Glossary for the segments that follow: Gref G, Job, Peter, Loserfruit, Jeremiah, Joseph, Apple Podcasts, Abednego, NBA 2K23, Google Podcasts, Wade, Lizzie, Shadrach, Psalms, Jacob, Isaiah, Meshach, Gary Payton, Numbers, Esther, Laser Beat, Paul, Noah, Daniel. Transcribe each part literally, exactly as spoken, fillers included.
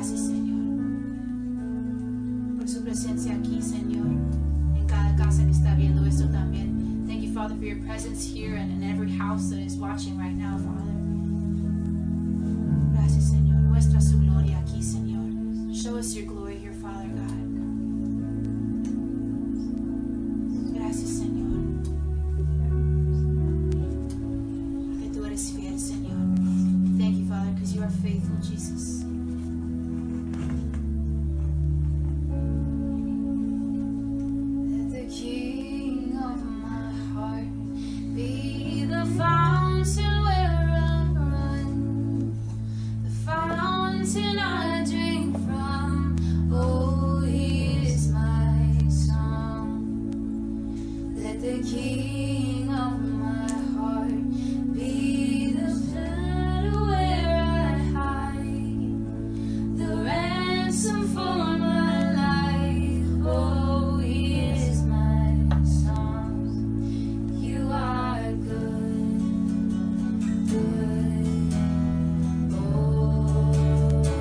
gracias, Señor, por su presencia aquí, Señor, en cada casa que está viendo esto también. Thank you, Father, for your presence here and in every house that is watching right now, Father. Gracias, Señor. Muestra su gloria aquí, Señor. Show us your glory here, Father God. Gracias, Señor. You are faithful, Jesus. Let the King of my heart be the fountain where I run, the fountain I drink from. Oh, He is my song. Let the King of my heart be the flood for my life, oh, He is my song. You are good, good, oh.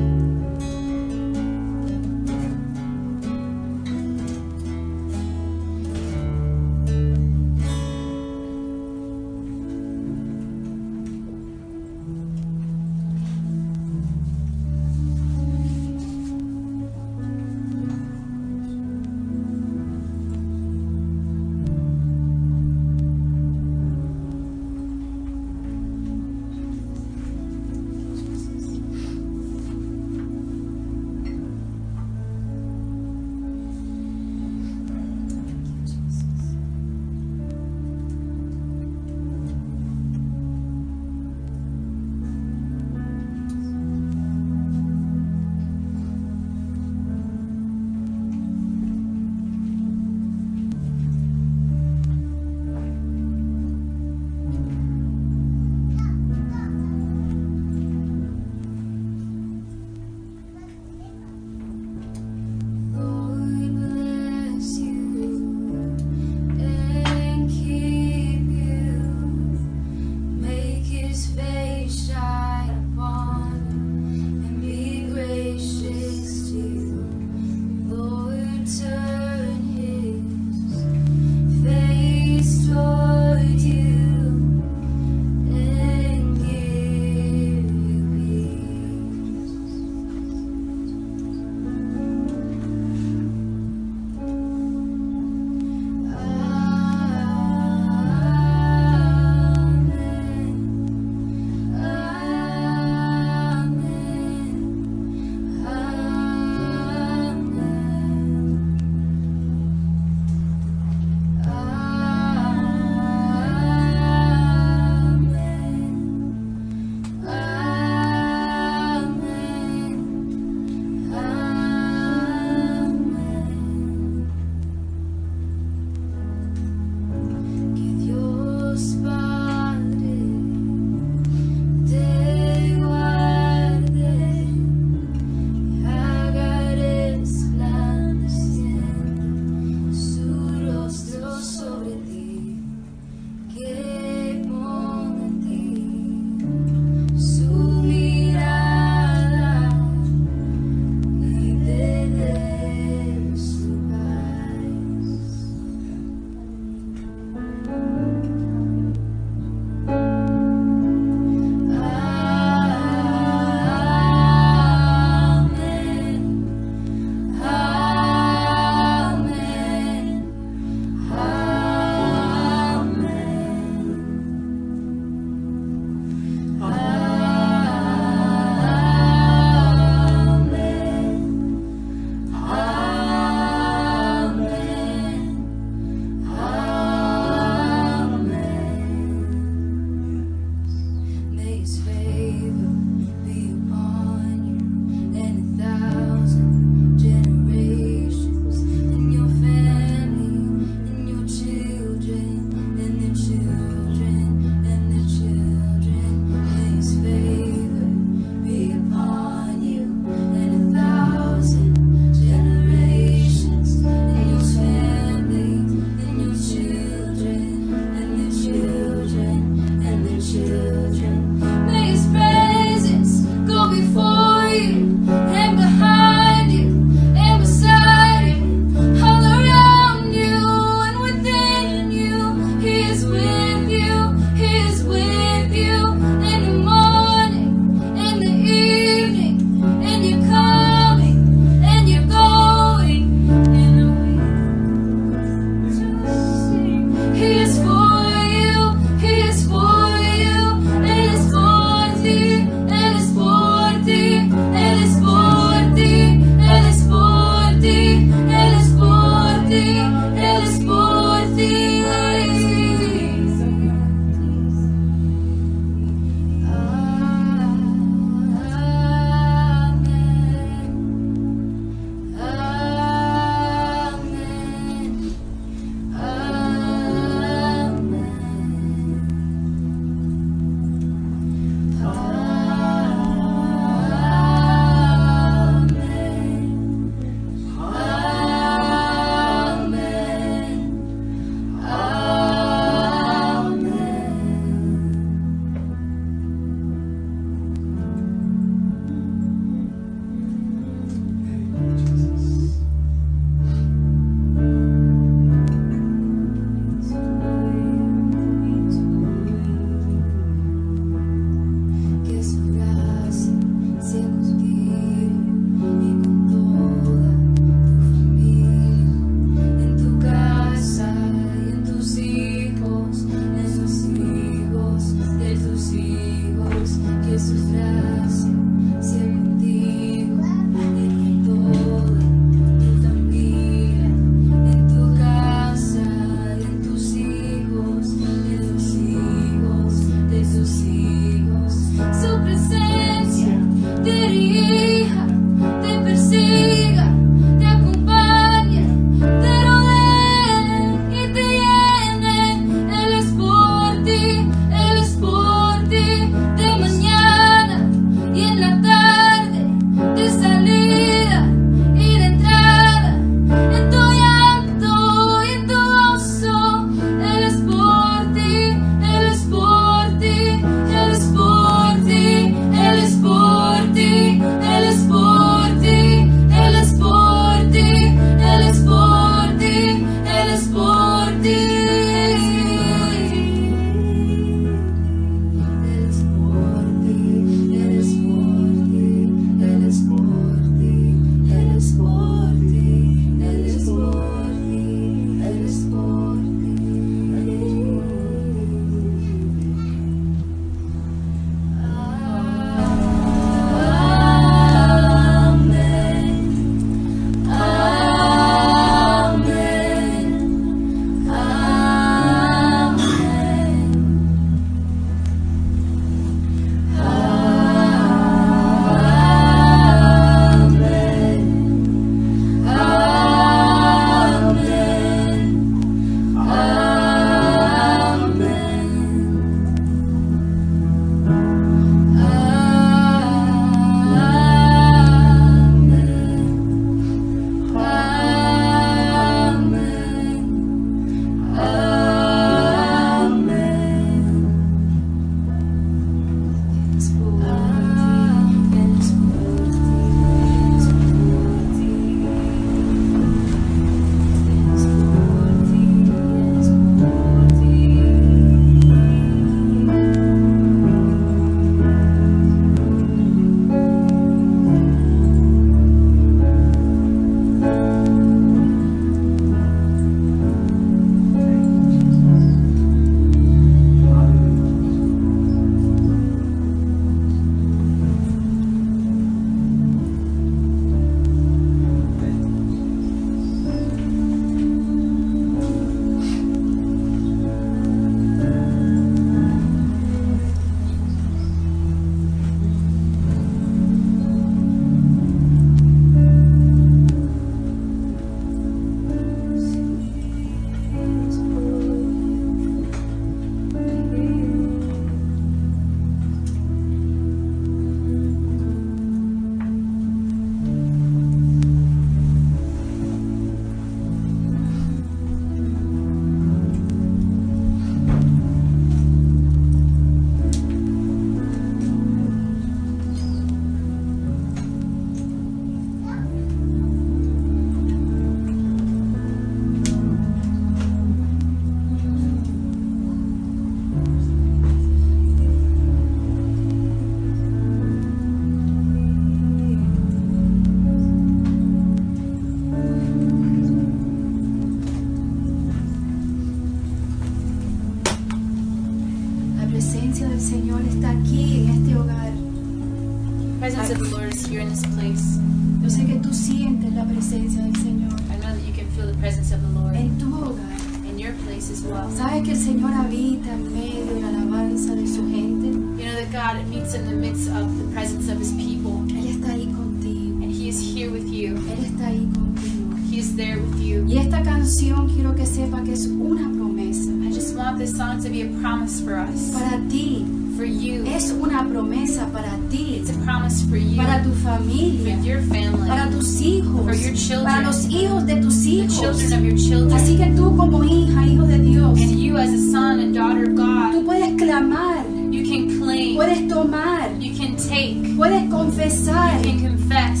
presencia del Señor está aquí en este hogar. The presence of the Lord is here in this place. Yo sé que tú sientes la presencia del Señor. I know that you can feel the presence of the Lord. En tu hogar. In your place as well. ¿Sabes que el Señor habita en medio de la alabanza de su gente? You know that God meets in the midst of the presence of His people. Él está ahí contigo. And He is here with you. Él está ahí contigo. He is there with you. Y esta canción quiero que sepa que es una promesa. I just want this song to be a promise for us. Para ti. For you. Es una promesa para ti. It's a promise for you. Para tu familia. For your family. Para tus hijos. For your children. Para los hijos de tus hijos. The children of your children. Así que tú como hija, hijo de Dios. And you as a son and daughter of God. Tú puedes clamar. You can claim. Puedes tomar. You can take. Puedes confesar. You can confess.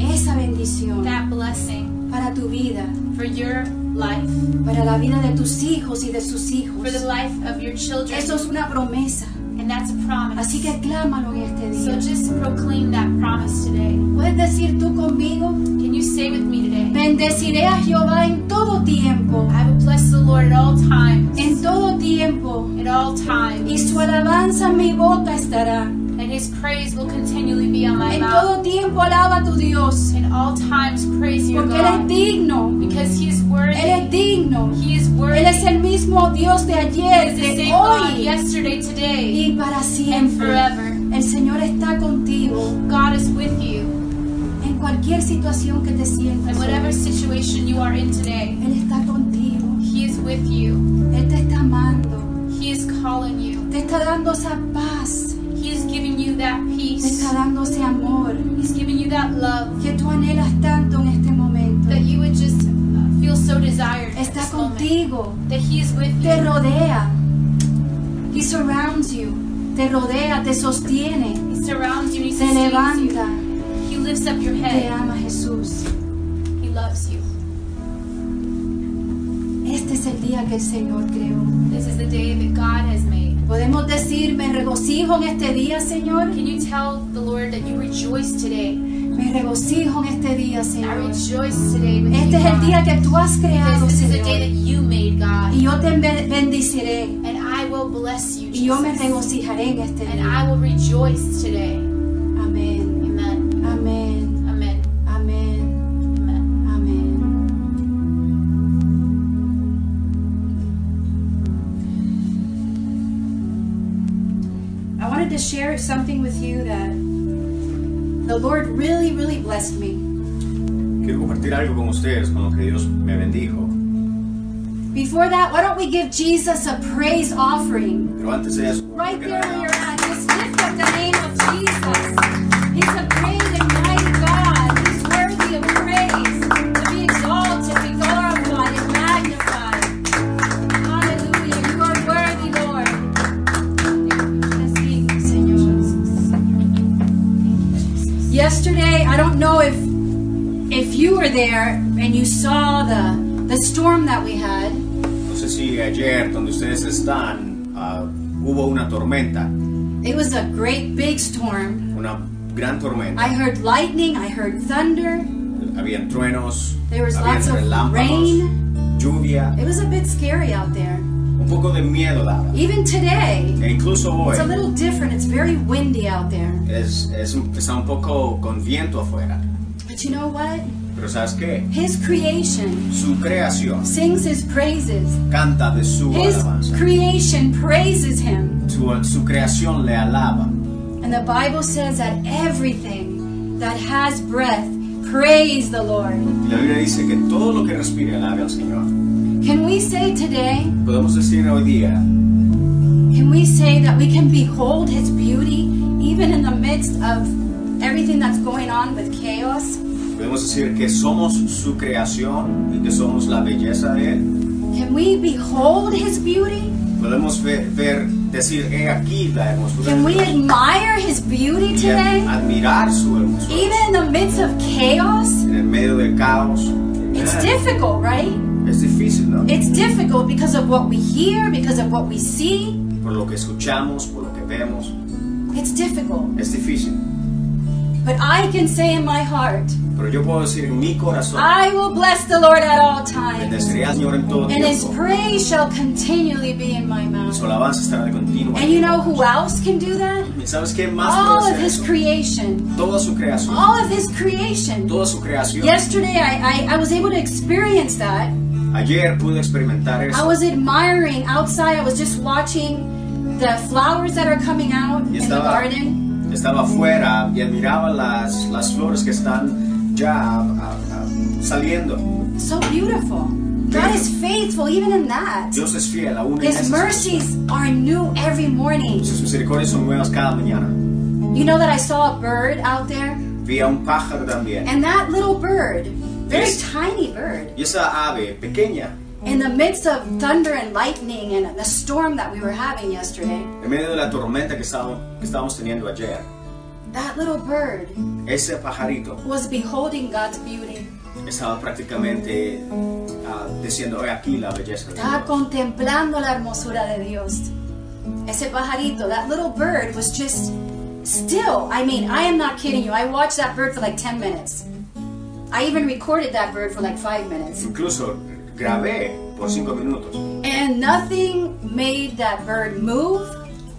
Esa bendición. That blessing. Para tu vida. For your life. Para la vida de tus hijos y de sus hijos. For the life of your children. Eso es una promesa. And that's a promise. Así que clámalo en este día. So just proclaim that promise today. ¿Puedes decir tú conmigo? Can you say with me today? Bendeciré a Jehová en todo tiempo. I will bless the Lord at all times. En todo tiempo. At all times. Y su alabanza en mi boca estará. And His praise will continually be on my en mouth. En todo tiempo alaba a tu Dios. In all times praise your Porque God. Él es digno. Because He is worthy. Él es digno. He is worthy. Él es el mismo Dios de ayer, de hoy, God, yesterday, today, y para siempre. And forever. El Señor está contigo. God is with you. En cualquier situación que te sientas. In whatever situation you are in today. Él está contigo. He is with you. Él te está amando. He is calling you. Te está dando esa paz. He is giving you that peace. Te está dando ese amor. He's giving you that love. Que tú anhelas tanto en este momento. That you would just feel so desired. Está contigo. That He is with you. Te rodea. He surrounds you. Te rodea, te sostiene. He surrounds you. He te levanta. You. He lifts up your head. Te ama Jesús. He loves you. Este es el día que el Señor creó. This is the day that God has made. Podemos decir, me regocijo en este día, Señor. Can you tell the Lord that you rejoice today? Me regocijo en este día, Señor. I rejoice today with este you, es el día que tú has creado, this Señor. Is the day that you made, God. Y yo te bendiciré. And I will bless you, Jesus. Y yo me regocijaré en este día. And I will rejoice today. Amén. Amen. Amén. Amen. Amén. Amen. Amén. To share something with you that the Lord really, really blessed me. Quiero compartir algo con ustedes, con lo que Dios me bendijo. Before that, why don't we give Jesus a praise offering? Pero antes de eso, right there where you're at, just lift up the name of Jesus. He's a great and mighty God. He's worthy of praise, to be exalted, to be glorified and magnified. Hallelujah! You are worthy, Lord. Yesterday, I don't know if if you were there and you saw the the storm that we had. No sé si ayer donde ustedes están uh, hubo una tormenta. It was a great big storm. Una gran tormenta. I heard lightning. I heard thunder. Habían truenos. There was lots of rain. Lluvia. It was a bit scary out there. Un poco de miedo daba. Even today, e incluso hoy, it's a little different. It's very windy out there. Es, es está un poco con viento afuera. But you know what? Pero ¿sabes qué? His creation, su creación, sings His praises. Canta de su His alabanza. Creation praises Him. Su, su creación le alaba. And the Bible says that everything that has breath, praise the Lord. La Biblia dice que todo lo que respire alabe al Señor. Can we say today? Podemos decir hoy día. Can we say that we can behold His beauty even in the midst of everything that's going on with chaos? Podemos decir que somos su creación y que somos la belleza de Él. Can we behold His beauty? Podemos ver, ver decir, he aquí la hermosura. Can we admire His beauty today? Admirar su hermosura. Even in the midst of chaos? En el medio del caos. It's difficult, right? Es difícil, ¿no? It's difficult because of what we hear, because of what we see. Por lo que escuchamos, por lo que vemos. It's difficult. Es difícil. But I can say in my heart, Pero yo puedo decir en mi corazón, I will bless the Lord at all times, bendeciré al Señor en todo and tiempo, His praise shall continually be in my mouth. Su alabanza estará de continuo. And you know who else can do that? ¿Sabes qué más all puede of hacer His eso? Creation. Toda su creación. All of His creation. Toda su creación. Yesterday, I, I, I was able to experience that. Ayer pude experimentar eso. I was admiring outside. I was just watching the flowers that are coming out in the garden. Estaba afuera y admiraba las, las flores que están ya uh, uh, saliendo. So beautiful. God is faithful even in that. Dios es fiel aún en esas. His mercies are new every morning. Sus misericordias son nuevas cada mañana. You know that I saw a bird out there? Vi a un pájaro también. And that little bird, very es, tiny bird. Y esa ave pequeña. In the midst of thunder and lightning and the storm that we were having yesterday, en medio de la tormenta que estábamos teniendo ayer, that little bird ese pajarito was beholding God's beauty. Estaba prácticamente uh, diciendo, "Oye, aquí la belleza de Dios." Estaba contemplando la hermosura de Dios. Ese pajarito, that little bird was just still. I mean, I am not kidding you. I watched that bird for like ten minutes. I even recorded that bird for like five minutes. Incluso grabé por cinco minutos. And nothing made that bird move.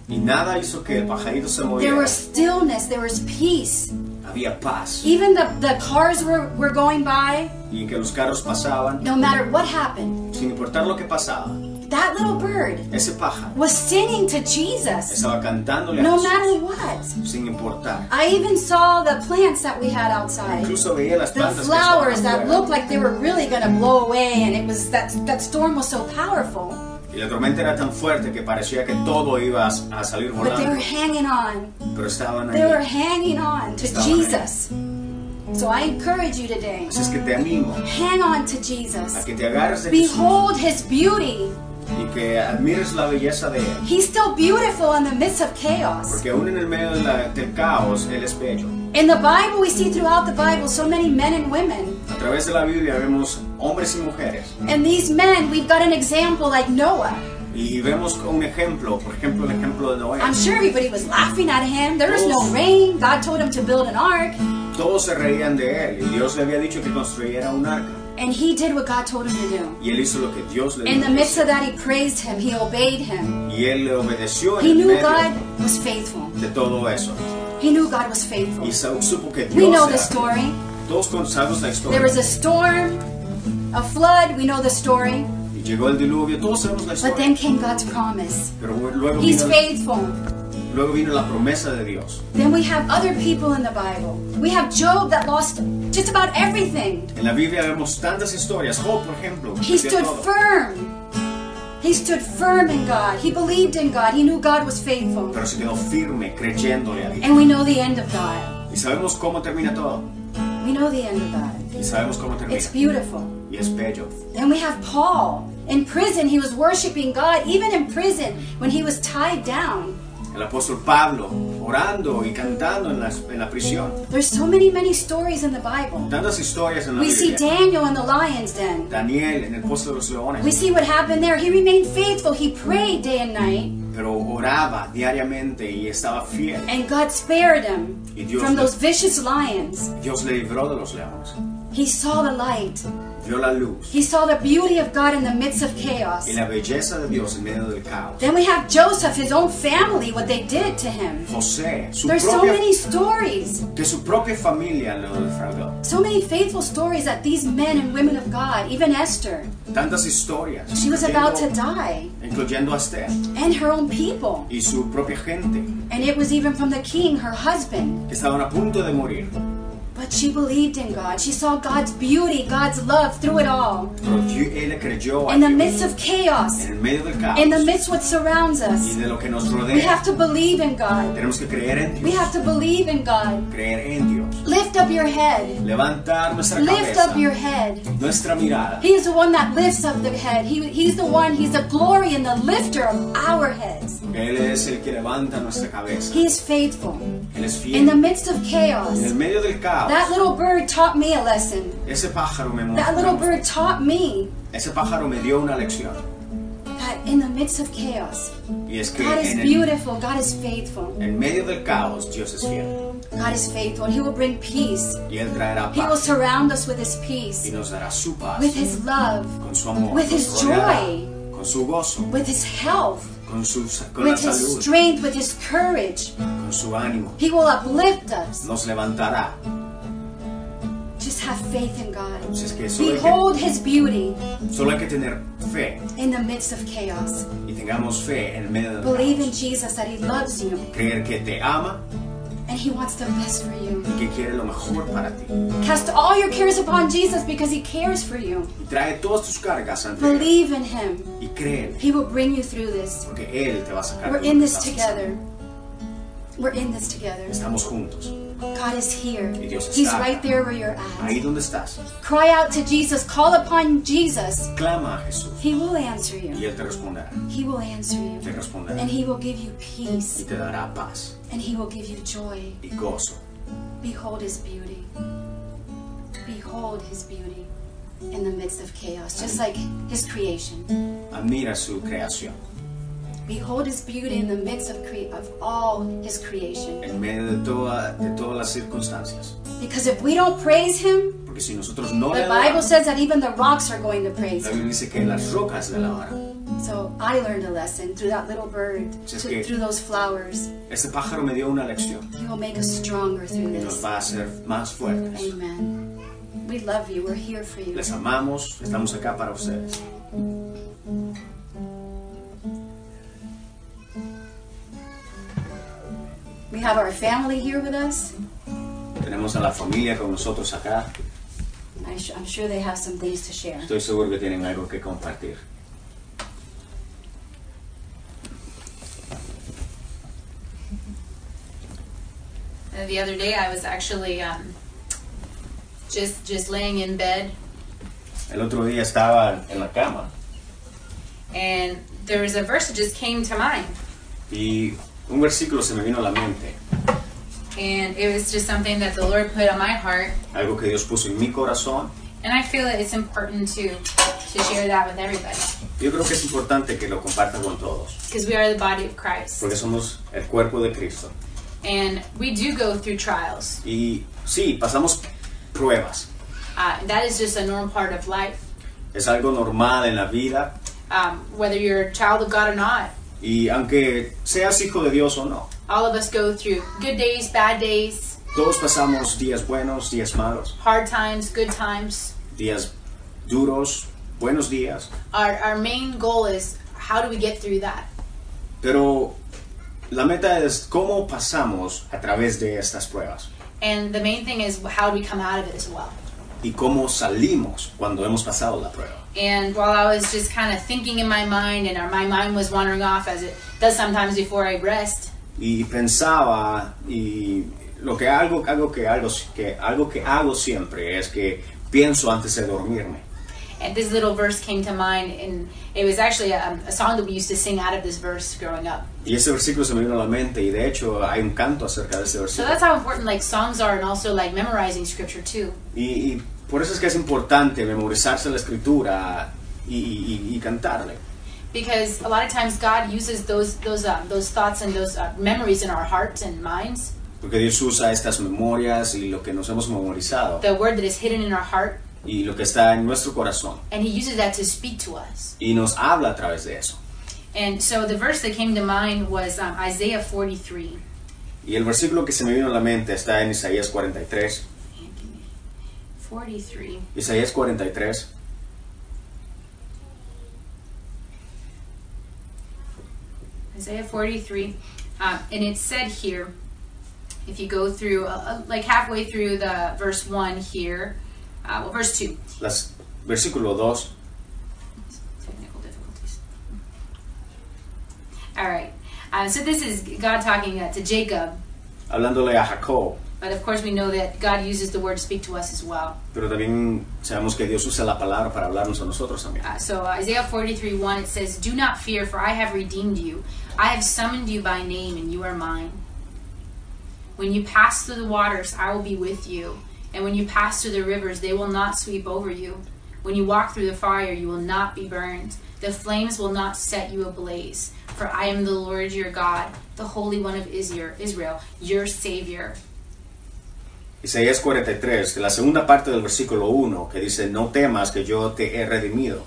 Y nada hizo que el pajarito se moviera. There was stillness, there was peace. Había paz. Even the, the cars were, were going by. Y que los carros pasaban. No matter what happened. Sin importar lo que pasaba. That little bird ese pájaro was singing to Jesus. Estaba cantándole no a Jesús, matter what. Sin importar. I even saw the plants that we had outside. Incluso veía las plantas the flowers que that looked like they were really going to blow away, and it was that that storm was so powerful. Y la tormenta era tan fuerte que parecía que todo iba a salir volando. But they were hanging on. Pero estaban ahí. They were hanging on to estaban Jesus. Ahí. So I encourage you today. Así es que te animo. Hang on to Jesus. A que te agarres de Behold Jesús. His beauty. Y que admires la belleza de él. He's still beautiful in the midst of chaos. Porque aún en el medio de la, del caos él es bello. In the Bible we see throughout the Bible so many men and women. A través de la Biblia vemos hombres y mujeres. And these men, we've got an example like Noah. Y vemos un ejemplo, por ejemplo, el ejemplo de Noé. I'm sure everybody was laughing at him. There was no rain. God told him to build an ark. Todos se reían de él y Dios le había dicho que construyera un arca. And he did what God told him to do. Y él hizo lo que Dios le dijo. In the midst of that, he praised him. He obeyed him. Y él le obedeció en he knew medio God was faithful. De todo eso. He knew God was faithful. Y supo que Dios we know the story. Todos sabemos la historia. There was a storm, a flood. We know the story. Y llegó el diluvio. Todos sabemos la historia. But then came God's promise. Pero luego He's vino faithful. Luego vino la promesa de Dios. Then we have other people in the Bible. We have Job that lost just about everything. En la Biblia vemos tantas historias. Job, por ejemplo. He stood todo. firm. He stood firm in God. He believed in God. He knew God was faithful. Pero se quedó firme creyéndole a Dios. And we know the end of God. Y sabemos cómo termina todo. We know the end of God. Y sabemos cómo termina. It's beautiful. Y es bello. Then we have Paul. In prison, he was worshiping God. Even in prison, when he was tied down. El apóstol Pablo orando y cantando en la, en la prisión. There's so many many stories in the Bible. Tantas historias en la We Biblia. See Daniel in the lion's den. Daniel en el foso de los leones. We see what happened there. He remained faithful. He prayed day and night. Pero oraba diariamente y estaba fiel. And God spared him from los, those vicious lions. Dios le libró de los leones. He saw the light. Vio la luz. He saw the beauty of God in the midst of chaos. Y la belleza de Dios en medio del caos. Then we have Joseph, his own family, what they did to him. José, su There's propia, so many stories. De su propia familia lo defraudó. So many faithful stories that these men and women of God, even Esther. Tantas historias. She was about to die. Incluyendo a Esther. And her own people. Y su propia gente. And it was even from the king, her husband. Estaban a punto de morir. But she believed in God. She saw God's beauty, God's love through it all. In the midst of chaos, in the midst of what surrounds us, we have to believe in God. We have to believe in God. Lift up your head. Lift up your head. He is the one that lifts up the head. He, he's the one, He's the glory and the lifter of our heads. He is faithful. In the midst of chaos, that little bird taught me a lesson. Ese pájaro me that little bird taught me. Ese pájaro me dio una lección. That in the midst of chaos, y es que God is beautiful, el, God is faithful. En medio del caos, Dios es fiel. God is faithful, and He will bring peace. Y él traerá paz. He will surround us with His peace, y nos dará su paz. With His love, con su amor, with His joy, con su gozo, with His health, con su, con with His salud, strength, with His courage. Con su ánimo. He will uplift us. Nos levantará. Just have faith in God. Es que behold que, His beauty. Solo hay que tener fe. In the midst of chaos. Y tengamos fe en medio del Believe caos. In Jesus that He loves you. Creer que te ama. And He wants the best for you. Y que quiere lo mejor para ti. Cast all your cares upon Jesus because He cares for you. Y trae todas tus cargas ante Believe él. In Him. Y cree. He will bring you through this. Porque él te va a sacar. We're in this together. We're in this together. Estamos juntos. God is here. He's right there where you're at. Ahí donde estás. Cry out to Jesus. Call upon Jesus. Clama a Jesús. He will answer you. Y él te responderá. He will answer you. Te responderá. And He will give you peace. Y te dará paz. And He will give you joy. Y gozo. Behold His beauty. Behold His beauty in the midst of chaos, just like His creation. Admira su creación. Behold His beauty in the midst of, cre of all His creation. En medio de, toda, de todas las circunstancias. Because if we don't praise Him, Porque si nosotros no the Bible adoramos, says that even the rocks are going to praise Him. La Biblia dice que las rocas le alabarán. So I learned a lesson through that little bird, si es que through those flowers. Este pájaro me dio una lección. He will make us stronger through y this. Nos va a hacer más fuertes. Amen. We love you. We're here for you. Les amamos. Estamos acá para ustedes. We have our family here with us. Tenemos a la familia con nosotros acá. I'm sure they have some things to share. Estoy seguro que tienen algo que compartir. Uh, the other day I was actually um, just just laying in bed. El otro día estaba en la cama. And there was a verse that just came to mind. Y un versículo se me vino a la mente. And it was just something that the Lord put on my heart. Algo que Dios puso en mi corazón. And I feel that it's important to to share that with everybody. Yo creo que es importante que lo compartan con todos. Because we are the body of Christ. Porque somos el cuerpo de Cristo. And we do go through trials. Y sí, pasamos pruebas. Uh, that is just a normal part of life. Es algo normal en la vida. Um, whether you're a child of God or not. Y aunque seas hijo de Dios o no. All of us go through good days, bad days. Todos pasamos días buenos, días malos. Hard times, good times. Días duros, buenos días. Our, our main goal is how do we get through that? Pero la meta es cómo pasamos a través de estas pruebas. And the main thing is how do we come out of it as well. Y cómo salimos cuando hemos pasado la prueba. And while I was just kind of thinking in my mind, and my mind was wandering off as it does sometimes before I rest. Y pensaba, y lo que algo, algo que algo que algo que hago siempre es que pienso antes de dormirme. And this little verse came to mind, and it was actually a, a song that we used to sing out of this verse growing up. Y ese versículo se me vino a la mente, y de hecho hay un canto acerca de ese versículo. So that's how important like songs are, and also like memorizing scripture too. Y, y por eso es que es importante memorizarse la escritura y, y, y cantarle. Because a lot of times God uses those those uh, those thoughts and those uh, memories in our hearts and minds. Porque Dios usa estas memorias y lo que nos hemos memorizado. The word that is hidden in our heart. Y lo que está en nuestro corazón. And He uses that to speak to us. Y nos habla a través de eso. And so the verse that came to mind was um, Isaiah forty-three. Y el versículo que se me vino a la mente está en Isaías cuarenta y tres. forty-three. Isaías cuarenta y tres. Isaiah forty-three. Um, and it's said here, if you go through, uh, like halfway through the verse one here, uh, well, verse two. Las, versículo dos. Technical difficulties. All right. Uh, so this is God talking uh, to Jacob. Hablándole a Jacob. But of course we know that God uses the word to speak to us as well. Pero también sabemos que Dios usa la palabra para hablarnos a nosotros también. Uh, so Isaiah forty-three one, it says, "Do not fear, for I have redeemed you. I have summoned you by name, and you are mine. When you pass through the waters, I will be with you. And when you pass through the rivers, they will not sweep over you. When you walk through the fire, you will not be burned. The flames will not set you ablaze, for I am the Lord your God, the Holy One of Israel, your Savior. Isaías cuarenta y tres, la segunda parte del versículo uno, que dice, no temas que yo te he redimido,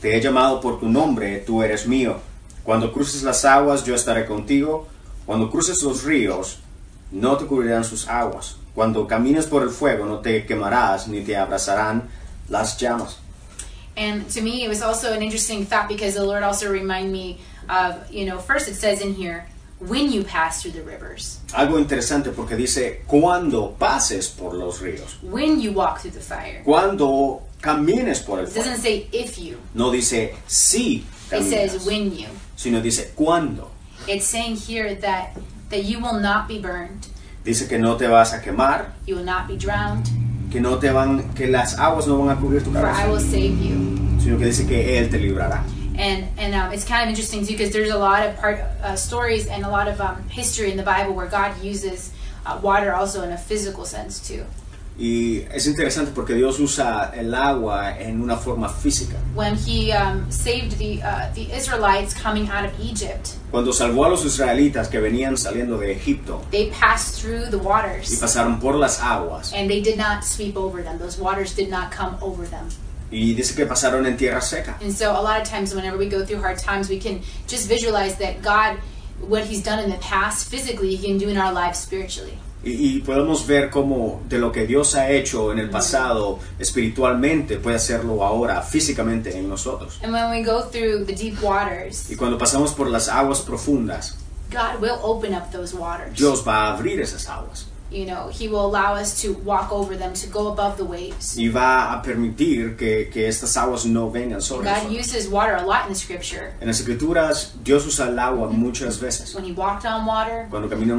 te he llamado por tu nombre, tú eres mío. Cuando cruces las aguas, yo estaré contigo. Cuando cruces los ríos, no te cubrirán sus aguas. Cuando camines por el fuego, no te quemarás, ni te abrazarán las llamas. And to me, it was also an interesting thought, because the Lord also reminded me of, you know, first it says in here, when you pass through the rivers. Algo interesante porque dice, cuando pases por los ríos. When you walk through the fire. Cuando camines por el fuego. It doesn't say if you. No dice si caminas. It says when you. Sino dice cuando. It's saying here that, that you will not be burned. Dice que no te vas a quemar. You will not be drowned. Que no te van, que las aguas no van a cubrir tu cabeza. For I will save you. Sino que dice que él te librará. And and um, it's kind of interesting too, because there's a lot of part uh, stories and a lot of um, history in the Bible where God uses uh, water also in a physical sense too. Y es interesante porque Dios usa el agua en una forma física. When he um, saved the uh, the Israelites coming out of Egypt. Cuando salvó a los israelitas que venían saliendo de Egipto. They passed through the waters. Y pasaron por las aguas. And they did not sweep over them. Those waters did not come over them. Y dice que pasaron en tierra seca. And so a lot of times whenever we go through hard times, we can just visualize that God, what he's done in the past physically, he can do in our lives spiritually. Y, y podemos ver cómo de lo que Dios ha hecho en el pasado espiritualmente puede hacerlo ahora físicamente en nosotros. And when we go through the deep waters, y cuando pasamos por las aguas profundas, God will open up those waters. Dios va a abrir esas aguas. You know, he will allow us to walk over them, to go above the waves. Y va a permitir que, que estas aguas no vengan sobre nosotros. God uses water a lot in the scripture. En las escrituras, Dios usa el agua muchas veces. When he walked on water. Cuando caminó,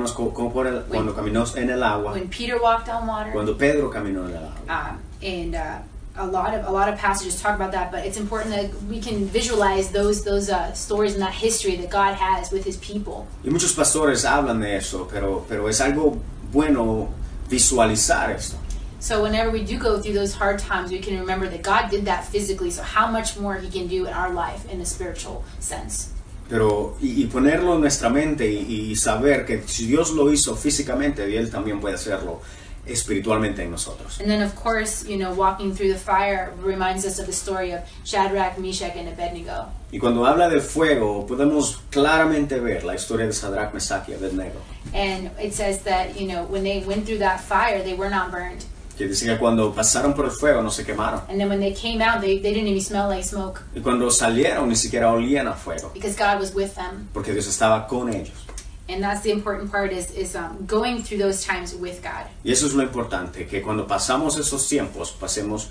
por el, when, cuando caminó en el agua. When Peter walked on water. Cuando Pedro caminó en el agua. Uh, and uh, a lot of a lot of passages talk about that, but it's important that we can visualize those those uh, stories and that history that God has with his people. Y muchos pastores hablan de eso, pero pero es algo bueno visualizar esto. So whenever we do go through those hard times, we can remember that God did that physically, so how much more he can do in our life in a spiritual sense. Pero y, y ponerlo en nuestra mente y, y saber que si Dios lo hizo físicamente, él también puede hacerlo espiritualmente en nosotros. And then of course, you know, walking through the fire reminds us of the story of Shadrach, Meshach and Abednego. Y cuando habla del fuego, podemos claramente ver la historia de Shadrach, Meshach y Abednego. And it says that, you know, when they went through that fire, they were not burned. Que dice que cuando pasaron por el fuego no se quemaron. And then when they came out, they, they didn't even smell like smoke. Y cuando salieron ni siquiera olían a fuego. Because God was with them. Porque Dios estaba con ellos. And that's the important part is, is um, going through those times with God. Y eso es lo importante, que cuando pasamos esos tiempos, pasemos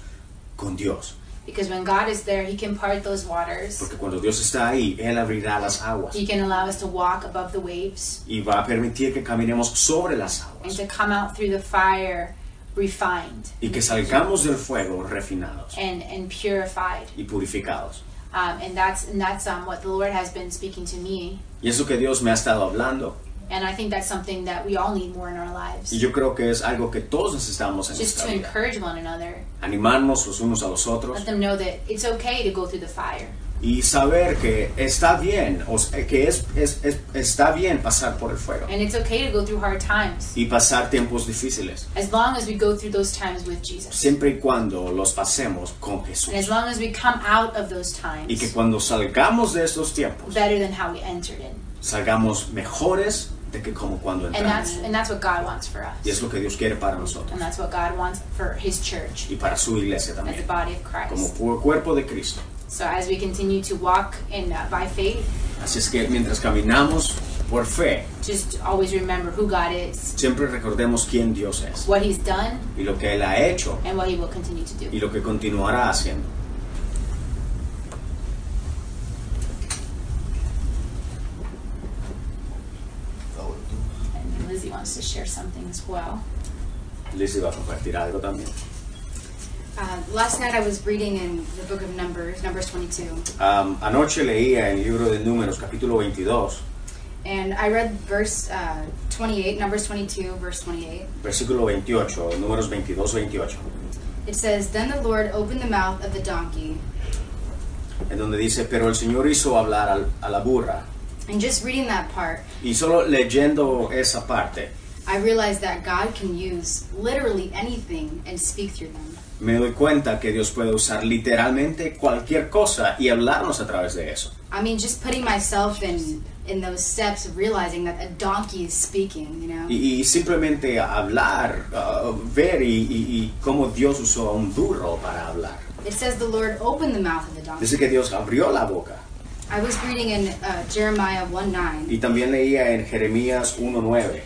con Dios. Because when God is there, he can part those waters. Porque cuando Dios está ahí, él abrirá las aguas. He can allow us to walk above the waves. Y va a permitir que caminemos sobre las aguas. And to come out through the fire refined. Y que salgamos del fuego refinados. And, and purified. Y purificados. Um, and that's, and that's um, what the Lord has been speaking to me. Y eso que Dios me ha estado hablando. And I think that's something that we all need more in our lives. Y yo creo que es algo que todos necesitamos en Just esta to vida. Encourage one another. Animarnos los unos a los otros. Let them know that it's okay to go through the fire. Y saber que está bien, o sea, que es, es, es está bien pasar por el fuego. And it's okay to go through hard times. Y pasar tiempos difíciles. As long as we go through those times with Jesus. Siempre y cuando los pasemos con Jesús. And as long as we come out of those times. Y que cuando salgamos de esos tiempos. Better than how we entered in. Salgamos mejores. Que como cuando entramos. And that's, and that's what God wants for us. Y es lo que Dios quiere para nosotros. And that's what God wants for his church. Y para su iglesia también. As the body of Christ. Como cuerpo de Cristo. So as we continue to walk in uh, by faith. Así es que mientras caminamos por fe. Just always remember who God is. Siempre recordemos quién Dios es. What he's done. Y lo que él ha hecho. And what he will continue to do. Y lo que continuará haciendo. To share something as well. Lizzie va a compartir algo también. Uh, last night I was reading in the book of Numbers, Numbers twenty-two. Um, anoche leía el libro de Números, capítulo veintidós. And I read verse uh, twenty-eight, Numbers twenty-two, verse twenty-eight. Versículo veintiocho, Números veintidós, veintiocho. It says, "Then the Lord opened the mouth of the donkey." En donde dice, pero el Señor hizo hablar al, a la burra. And just reading that part, y solo leyendo esa parte, I realized that God can use literally anything and speak through them. Me doy cuenta que Dios puede usar literalmente cualquier cosa y hablarnos a través de eso. I mean, just putting myself in in those steps of realizing that a donkey is speaking, you know. Y, y simplemente hablar, uh, ver y, y, y cómo Dios usó a un burro para hablar. It says the Lord opened the mouth of the donkey. Dice que Dios abrió la boca. I was reading in uh, Jeremiah one nine. Y también leía en Jeremías uno nueve.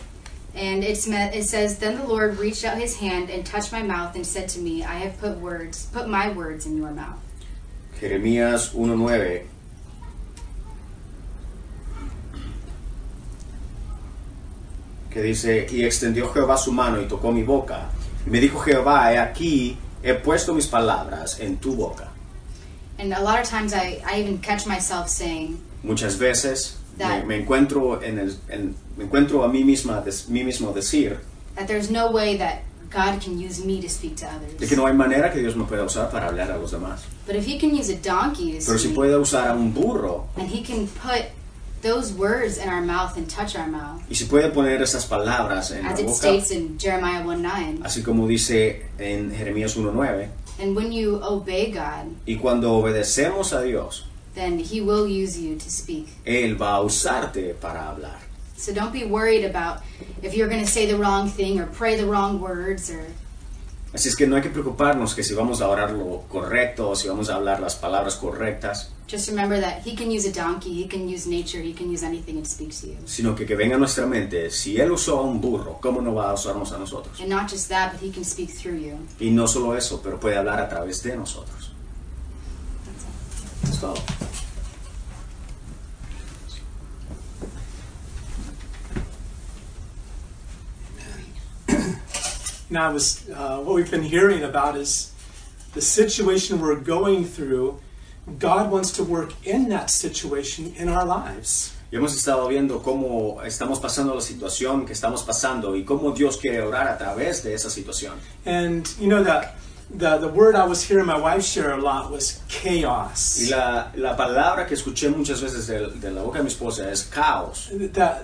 And it's met, it says, then the Lord reached out his hand and touched my mouth and said to me, I have put words, put my words in your mouth. Jeremías uno nueve. Que dice, y extendió Jehová su mano y tocó mi boca. Y me dijo Jehová, he aquí, he puesto mis palabras en tu boca. And a lot of times I, I even catch myself saying, muchas veces, Me, me encuentro en el, en, me encuentro a mí misma, des, mí mismo decir, that there's no way that God can use me to speak to others. De que no hay manera que Dios me pueda usar para hablar a los demás. But if he can use a donkey to speak, pero si puede usar a un burro, and he can put those words in our mouth and touch our mouth. Y si puede poner esas palabras en la boca. As it states in Jeremiah one nine. Así como dice en Jeremías uno nueve. And when you obey God. Y cuando obedecemos a Dios. Then he will use you to speak. Él va a usarte para hablar. So don't be worried about if you're going to say the wrong thing or pray the wrong words or. Así es que no hay que preocuparnos que si vamos a orar lo correcto, si vamos a hablar las palabras correctas. Just remember that he can use a donkey, he can use nature, he can use anything and speak to you. Sino que que venga a nuestra mente, si él usó a un burro, ¿cómo no va a usarnos a nosotros? And not just that, but he can speak through you. Y no solo eso, pero puede hablar a través de nosotros. That's all. That's all. Now, I was, uh, what we've been hearing about is the situation we're going through. God wants to work in that situation in our lives. Y hemos estado viendo cómo estamos pasando la situación que estamos pasando y cómo Dios quiere orar a través de esa situación. And you know that the the word I was hearing my wife share a lot was chaos. Y la la palabra que escuché muchas veces de, de la boca de mi esposa es caos. That,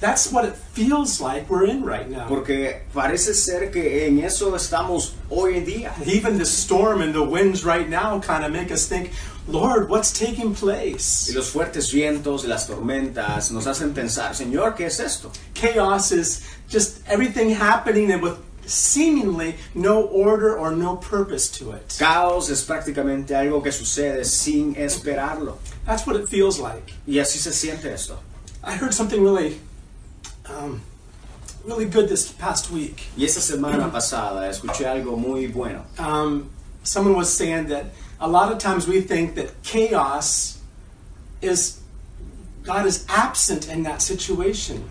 That's what it feels like we're in right now. Porque parece ser que en eso estamos hoy en día. Even the storm and the winds right now kind of make us think, Lord, what's taking place? Y los fuertes vientos, las tormentas nos hacen pensar, Señor, ¿qué es esto? Chaos is just everything happening and with seemingly no order or no purpose to it. Caos es prácticamente algo que sucede sin esperarlo. That's what it feels like. Y así se siente esto. I heard something really Um, really good this past week. Y esta semana pasada escuché algo muy bueno. Um, someone was saying that a lot of times we think that chaos is God is absent in that situation.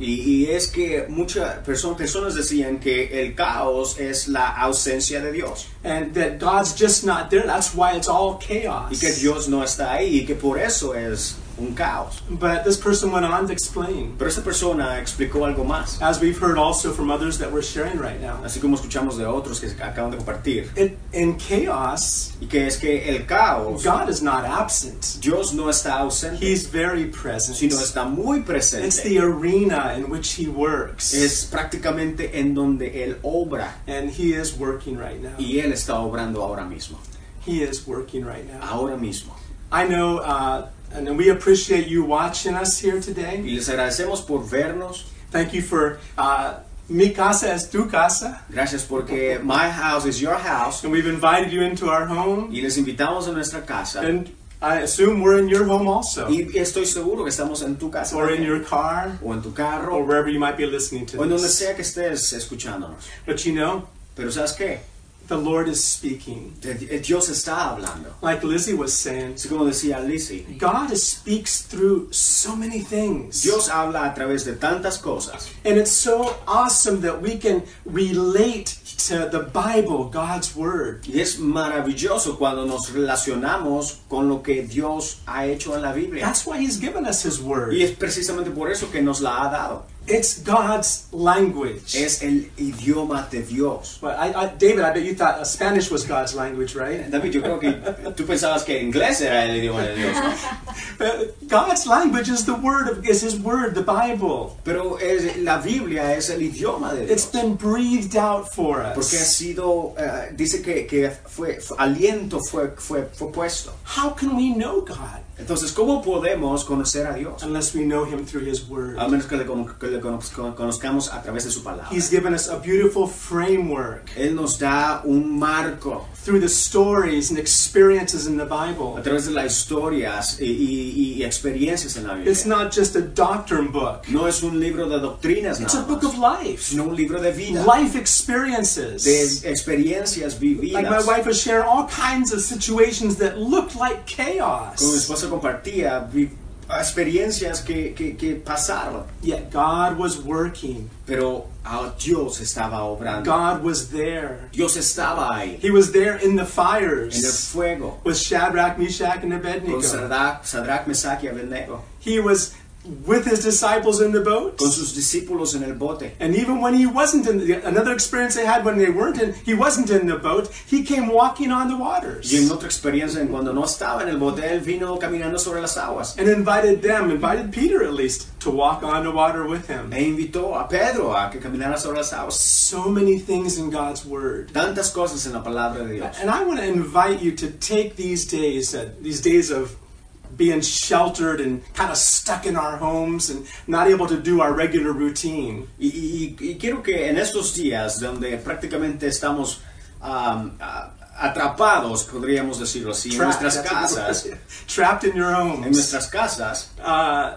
Y, y es que muchas personas, personas decían que el caos es la ausencia de Dios. And that God's just not there. That's why it's all chaos. Y que Dios no está ahí y que por eso es un caos. But this person went on to explain. Pero esta persona explicó algo más. As we've heard also from others that we're sharing right now. Así como escuchamos de otros que acaban de compartir. It, in chaos, y que es que el caos, God is not absent. Dios no está ausente. He's very present. Sino está muy presente. It's the arena in which he works. Es prácticamente en donde él obra. And he is working right now. Y él está obrando ahora mismo. He is working right now. Ahora mismo. I know. Uh, And we appreciate you watching us here today. Y les agradecemos por vernos. Thank you for uh, mi casa es tu casa. Gracias porque my house is your house. And we've invited you into our home. Y les invitamos a nuestra casa. And I assume we're in your home also. Y estoy seguro que estamos en tu casa. Or in your car. O en tu carro. Or wherever you might be listening to this. O en donde sea que estés escuchándonos. But you know. Pero ¿sabes qué? The Lord is speaking. Dios está hablando. Like Lizzie was saying, así como decía Lizzie, God speaks through so many things. Dios habla a través de tantas cosas. And it's so awesome that we can relate to the Bible, God's Word. Y es maravilloso cuando nos relacionamos con lo que Dios ha hecho en la Biblia. That's why He's given us His Word. Y es precisamente por eso que nos la ha dado. It's God's language. Es el idioma de Dios. But I, I, David, I bet you thought Spanish was God's language, right? David, yo creo que tú pensabas que el inglés era el idioma de Dios, ¿no? But God's language is the word of, is His word, the Bible. Pero es, la Biblia es el idioma de Dios. It's been breathed out for us. Porque ha sido, uh, dice que que fue, fue aliento fue, fue fue puesto. How can we know God? Entonces, ¿cómo podemos conocer a Dios? Unless we know Him through His word. A menos que le que le conozcamos a través de su palabra. He's given us a beautiful framework. Él nos da un marco. Through the stories and experiences in the Bible. A través de las historias y, y, y experiencias en la Biblia. It's not just a doctrine book. No es un libro de doctrinas. It's nada a book más. Of life. Sino un libro de vida. Life experiences. De experiencias vividas. Like my wife would share all kinds of situations that looked like chaos. Con mi esposa compartía experiencias que, que, que pasaron. Yet God was working. Pero Dios estaba obrando. God was there. Dios estaba ahí. He was there in the fires. En el fuego. With Shadrach, Meshach, and Abednego. Con Shadrach, Shadrach, Meshach y Abednego. He was with his disciples in the boat. Con sus discípulos en el bote. And even when he wasn't in the, another experience they had when they weren't in, he wasn't in the boat, he came walking on the waters. Y en otra experiencia en cuando no estaba en el bote, él vino caminando sobre las aguas. And invited them, invited Peter at least, to walk on the water with him. E invitó a Pedro a que caminara sobre las aguas. So many things in God's word. Tantas cosas en la palabra de Dios. And I want to invite you to take these days, uh, these days of being sheltered and kind of stuck in our homes and not able to do our regular routine. Y, y, y quiero que en estos días donde prácticamente estamos um, uh, atrapados, podríamos decirlo así, Tra en nuestras casas, trapped in your homes, en nuestras casas, uh,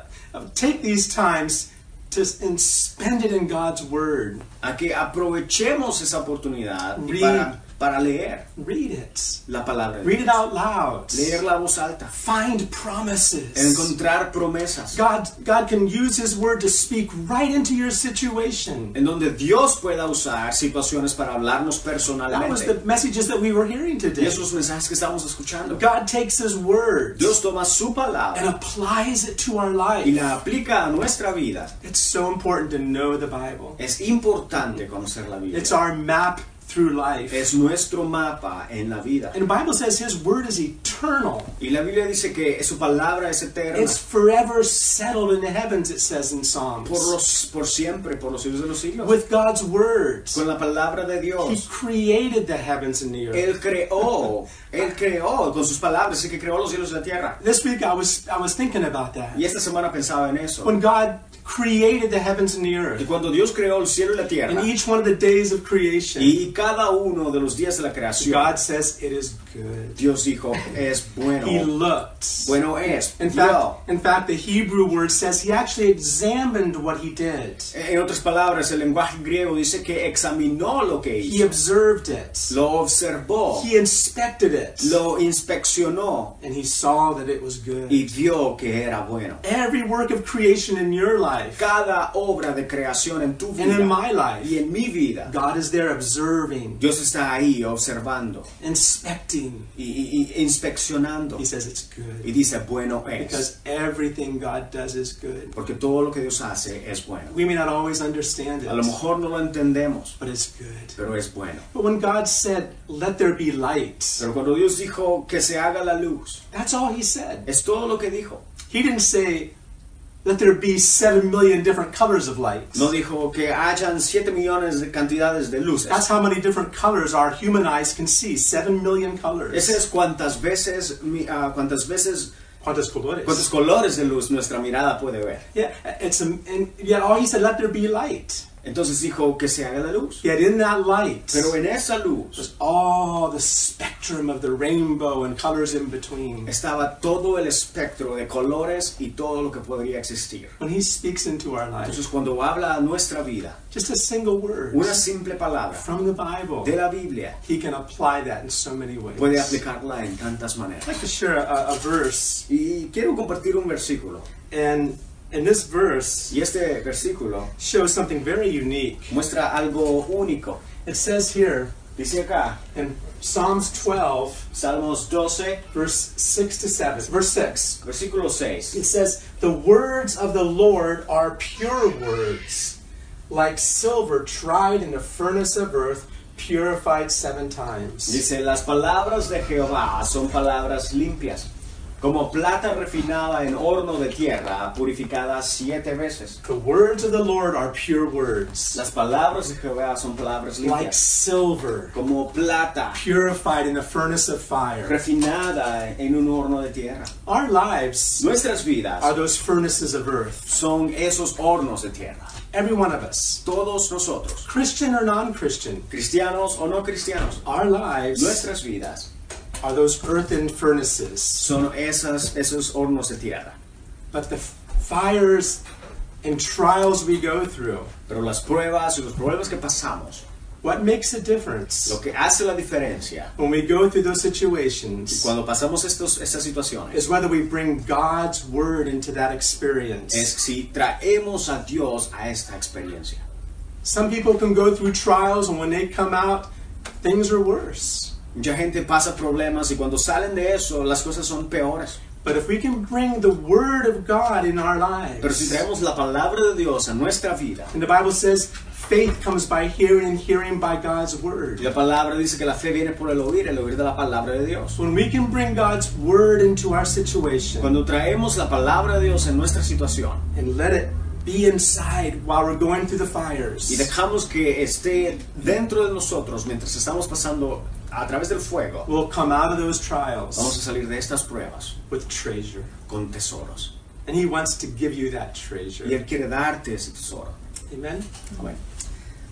take these times to and spend it in God's word. A que aprovechemos esa oportunidad. Read. Para Para leer. Read it. La palabra. Read it out loud. Leer la voz alta. Find promises. Encontrar promesas. God, God can use His word to speak right into your situation. En donde Dios pueda usar situaciones para hablarnos personalmente. That was the messages that we were hearing today. Y esos mensajes que estamos escuchando. God takes His word. Dios toma su palabra. And applies it to our life. Y la aplica a nuestra vida. It's so important to know the Bible. Es importante conocer la Biblia. It's our map through life. Es nuestro mapa en la vida. And the Bible says His word is eternal. Y la Biblia dice que su palabra es eterna. It's forever settled in the heavens, it says in Psalms. Por los, por siempre, por los siglos de los siglos. With God's words. Con la palabra de Dios. He created the heavens and the earth. Él creó, él creó con sus palabras, es que creó los cielos y la tierra. This week I was I was thinking about that. Y esta semana pensaba en eso. When God created the heavens and the earth. Y cuando Dios creó el cielo y la tierra. In each one of the days of creation. Y cada uno de los días de la creación. God says it is good. Dios dijo es bueno. He looked. Bueno es. In fact, no. in fact, the Hebrew word says He actually examined what He did. En otras palabras, el lenguaje griego dice que examinó lo que hizo. He observed it. Lo observó. He inspected it. Lo inspeccionó. And He saw that it was good. Y vio que era bueno. Every work of creation in your life. Cada obra de creación en tu vida. And in my life, y en mi vida. God is there observing. Dios está ahí observando. Inspecting. Y, y, y inspeccionando. He says it's good. Y dice bueno es. Because everything God does is good. Porque todo lo que Dios hace es bueno. We may not always understand it. A lo mejor no lo entendemos. But it's good. Pero es bueno. But when God said, "Let there be light," pero cuando Dios dijo que se haga la luz. That's all He said. Es todo lo que dijo. He didn't say that there be seven million different colors of light. No dijo que hayan siete millones de cantidades de luces. That's how many different colors our human eyes can see. Seven million colors. Ese es cuántas veces, uh, cuántas veces, cuántos colores, cuántos colores de luz nuestra mirada puede ver. Yeah, it's a, and yet all He said, let there be light. Entonces dijo que se haga la luz. Yet in that light, pero en esa luz, was all the spectrum of the rainbow and colors in between. Estaba todo el espectro de colores y todo lo que podría existir. When He speaks into our life, entonces cuando habla a nuestra vida, just a single word, una simple palabra, from the Bible, de la Biblia, He can apply that in so many ways. Puede aplicarla en tantas maneras. I'd like to share a, a verse. Y quiero compartir un versículo. And And this verse y este versículo shows something very unique. Muestra algo único. It says here, Dice acá in Psalms twelve, Salmos doce, verse six to seven. Verse six. Versículo seis. It says, "The words of the Lord are pure words, like silver tried in the furnace of earth, purified seven times." Dice, "Las palabras de Jehová son palabras limpias, como plata refinada en horno de tierra, purificada siete veces." The words of the Lord are pure words. Las palabras de Jehová son palabras limpias. Like silver. Como plata. Purified in the furnace of fire. Refinada en un horno de tierra. Our lives. Nuestras vidas. Are those furnaces of earth. Son esos hornos de tierra. Every one of us. Todos nosotros. Christian or non-Christian. Cristianos o no cristianos. Our lives. Nuestras vidas. Are those earthen furnaces? Son esas, esos hornos de tierra. But the fires and trials we go through. Pero las pruebas y los problemas que pasamos. What makes a difference? Lo que hace la diferencia. When we go through those situations. Y cuando pasamos estos, estas situaciones. Is whether we bring God's word into that experience. Es si traemos a Dios a esta experiencia. Some people can go through trials, and when they come out, things are worse. Mucha gente pasa problemas y cuando salen de eso, las cosas son peores. But if we can bring the word of God in our lives. Pero si traemos la palabra de Dios a nuestra vida. And the Bible says faith comes by hearing and hearing by God's word. Y la palabra dice que la fe viene por el oír, el oír de la palabra de Dios. When we can bring God's word into our situation. Cuando traemos la palabra de Dios en nuestra situación. And let it be inside while we're going through the fires. Y dejamos que esté dentro de nosotros mientras estamos pasando a través del fuego. We'll come out of those trials. Vamos a salir de estas pruebas. With treasure. Con tesoros. And he wants to give you that treasure. Y él quiere darte ese tesoro. Amen. Amen.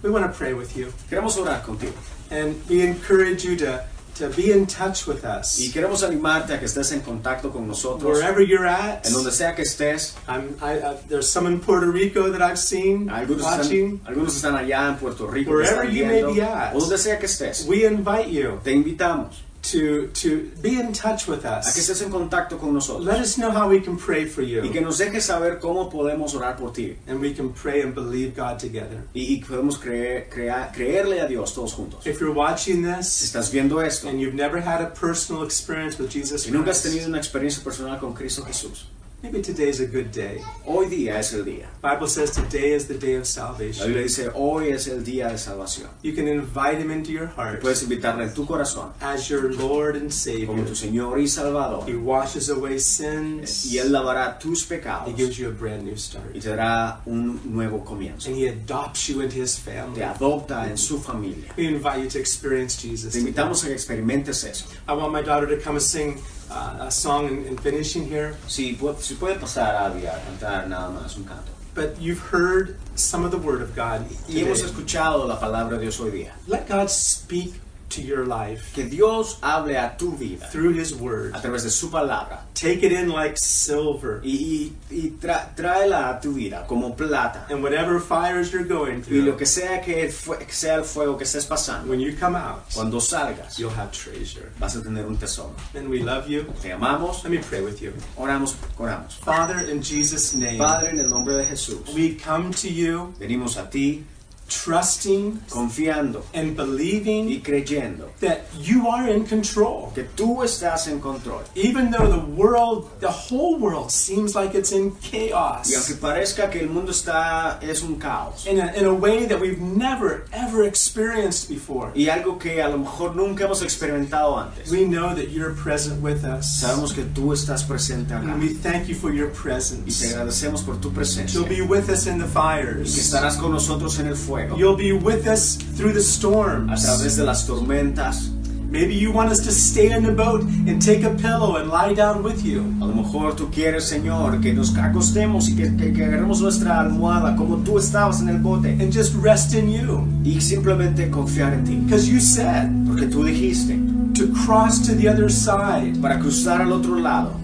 We want to pray with you. Queremos orar contigo. And we encourage you to to be in touch with us. Y queremos animarte a que estés en contacto con nosotros. Wherever you're at. En donde sea que estés. I'm, I, uh, there's some in Puerto Rico that I've seen. Algunos watching. Están, algunos están allá en Puerto Rico. Wherever you may be at. O donde sea que estés. We invite you. Te invitamos. To, to be in touch with us. A que estés en contacto con nosotros. Let us know how we can pray for you. Y que nos dejes saber cómo podemos orar por ti. And we can pray and believe God together. Y, y podemos creer, crear, creerle a Dios todos juntos. If you're watching this, si estás viendo esto, and you've never had a personal experience with Jesus Christ, y nunca has tenido una experiencia personal con Cristo Jesús. Maybe today is a good day. Hoy día es el día. The Bible says today is the day of salvation. La Biblia dice hoy es el día de salvación. You can invite him into your heart. Puedes invitarle en tu corazón. As your Lord and Savior. Como tu Señor y Salvador. He washes away sins. Y él lavará tus pecados. He gives you a brand new start. Y te dará un nuevo comienzo. And he adopts you into his family. Te adopta en su familia. We invite you to experience Jesus. Te invitamos a que experimentes eso. I want my daughter to come and sing Uh, a song and, and finishing here. Si, si puede pasar a cantar nada más un canto. But you've heard some of the word of God. Y hemos escuchado la palabra de Dios hoy día. Let God speak to your life. Que Dios hable a tu vida. Through his word. A través de su palabra. Take it in like silver. Y, y, y tra, tráela a tu vida como plata. And whatever fires you're going through. Y lo que sea que, que sea el fuego que estés pasando. When you come out. Cuando salgas. You'll have treasure. Vas a tener un tesoro. And we love you. Te amamos. Let me pray with you. Oramos, oramos. Father, in Jesus' name. Padre, en el nombre de Jesús. We come to you. Venimos a ti. Trusting, confiando, and believing, y creyendo, that you are in control. Que tú estás en control. Even though the world, the whole world, seems like it's in chaos. Y aunque parezca que el mundo está es un caos. In a, in a way that we've never ever experienced before. Y algo que a lo mejor nunca hemos experimentado antes. We know that you're present with us. Sabemos que tú estás presente acá. And we thank you for your presence. Y te agradecemos por tu presencia. You'll be with us in the fires. Y que estarás con nosotros en el fuego. You'll be with us through the storms. A través de las tormentas. Maybe you want us to stay in the boat and take a pillow and lie down with you. A lo mejor tú quieres, Señor, que nos acostemos y que, que, que agarremos nuestra almohada como tú estabas en el bote. And just rest in you. Y simplemente confiar en ti. Because you said. Porque tú dijiste. To cross to the other side. Para cruzar al otro lado.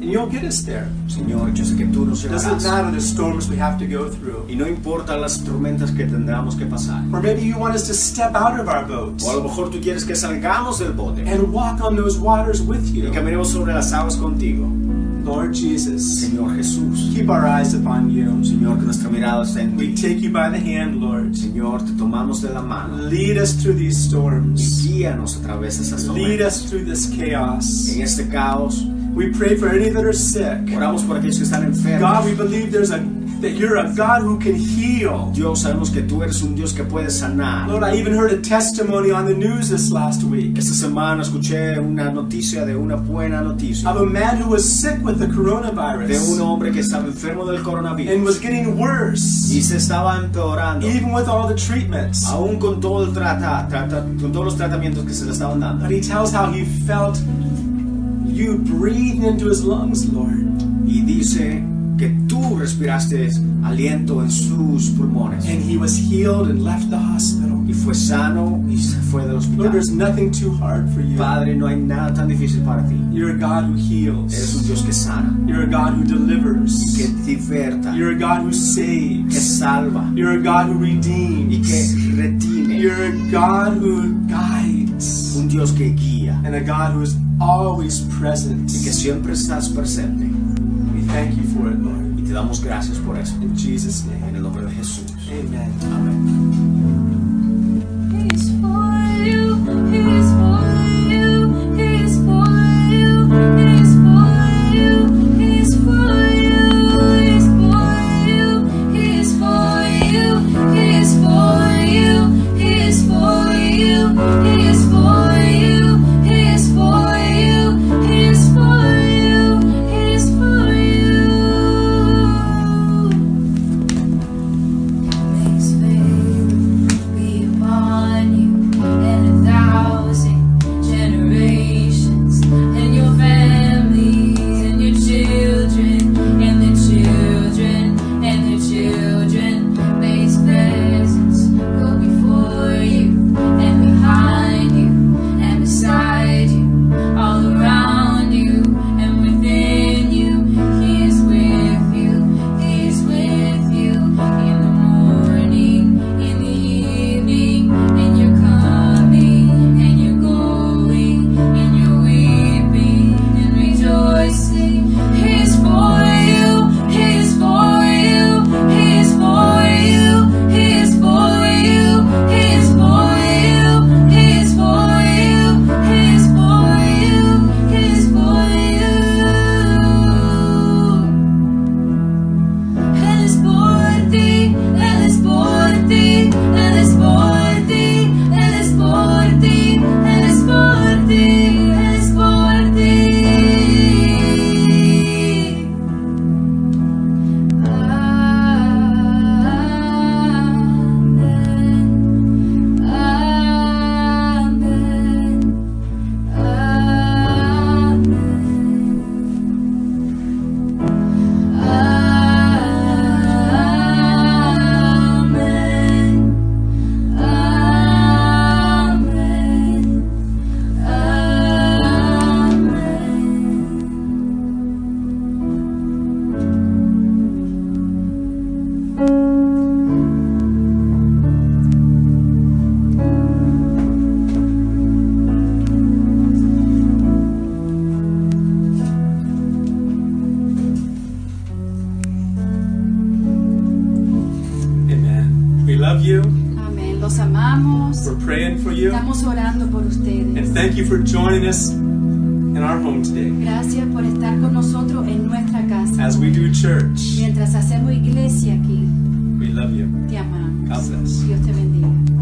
And you'll get us there. Señor, yo sé que tú nos llevarás. Doesn't matter the storms we have to go through. Y no importa las tormentas que tendremos que pasar. Or maybe you want us to step out of our boat. O a lo mejor tú quieres que salgamos del bote. And walk on those waters with you. Y caminemos sobre las aguas contigo. Lord Jesus, Señor Jesús, keep our eyes upon you. Señor, que nuestra mirada esté en ti. We take you by the hand, Lord. Señor, te tomamos de la mano. Lead us through these storms. Y guíanos a través de esas tormentas. Lead us through this chaos. En este caos. We pray for any that are sick. Oramos por aquellos que están enfermos. God, we believe there's a that you're a God who can heal. Dios, sabemos que tú eres un Dios que puede sanar. Lord, I even heard a testimony on the news this last week. Esta semana escuché una noticia de una buena noticia. Of a man who was sick with the coronavirus. De un hombre que estaba enfermo del coronavirus. And was getting worse. Y se estaba empeorando. Even with all the treatments. Aún con todo el trata, trata, con todos los tratamientos que se le estaban dando. But he tells how he felt you breathed into his lungs, Lord. Y dice que tú respiraste aliento en sus pulmones. And he was healed and left the hospital. Y fue sano y se fue del hospital. Lord, there's nothing too hard for you. Padre, no hay nada tan difícil para ti. You're a God who heals. Eres un Dios que sana. You're a God who delivers. Y que liberta. You're a God who saves. Que salva. You're a God who redeems. Y que redime. You're a God who guides. Un Dios que guía. And a God who is always present. Y que siempre estás presente. Thank you for it, Lord. Y te damos gracias por eso. In Jesus' name. En el nombre de Jesús. Amen. Amen. He's for you. He's for you. He's for you. He's for you. He's for you. He's for you. He's for you. He's for you. He's for you. He's for you. He's for you. He's for you. For joining us in our home today. Gracias por estar con nosotros en nuestra casa. As we do church. Mientras hacemos iglesia aquí. We love you. Te amamos. God bless. Dios te bendiga.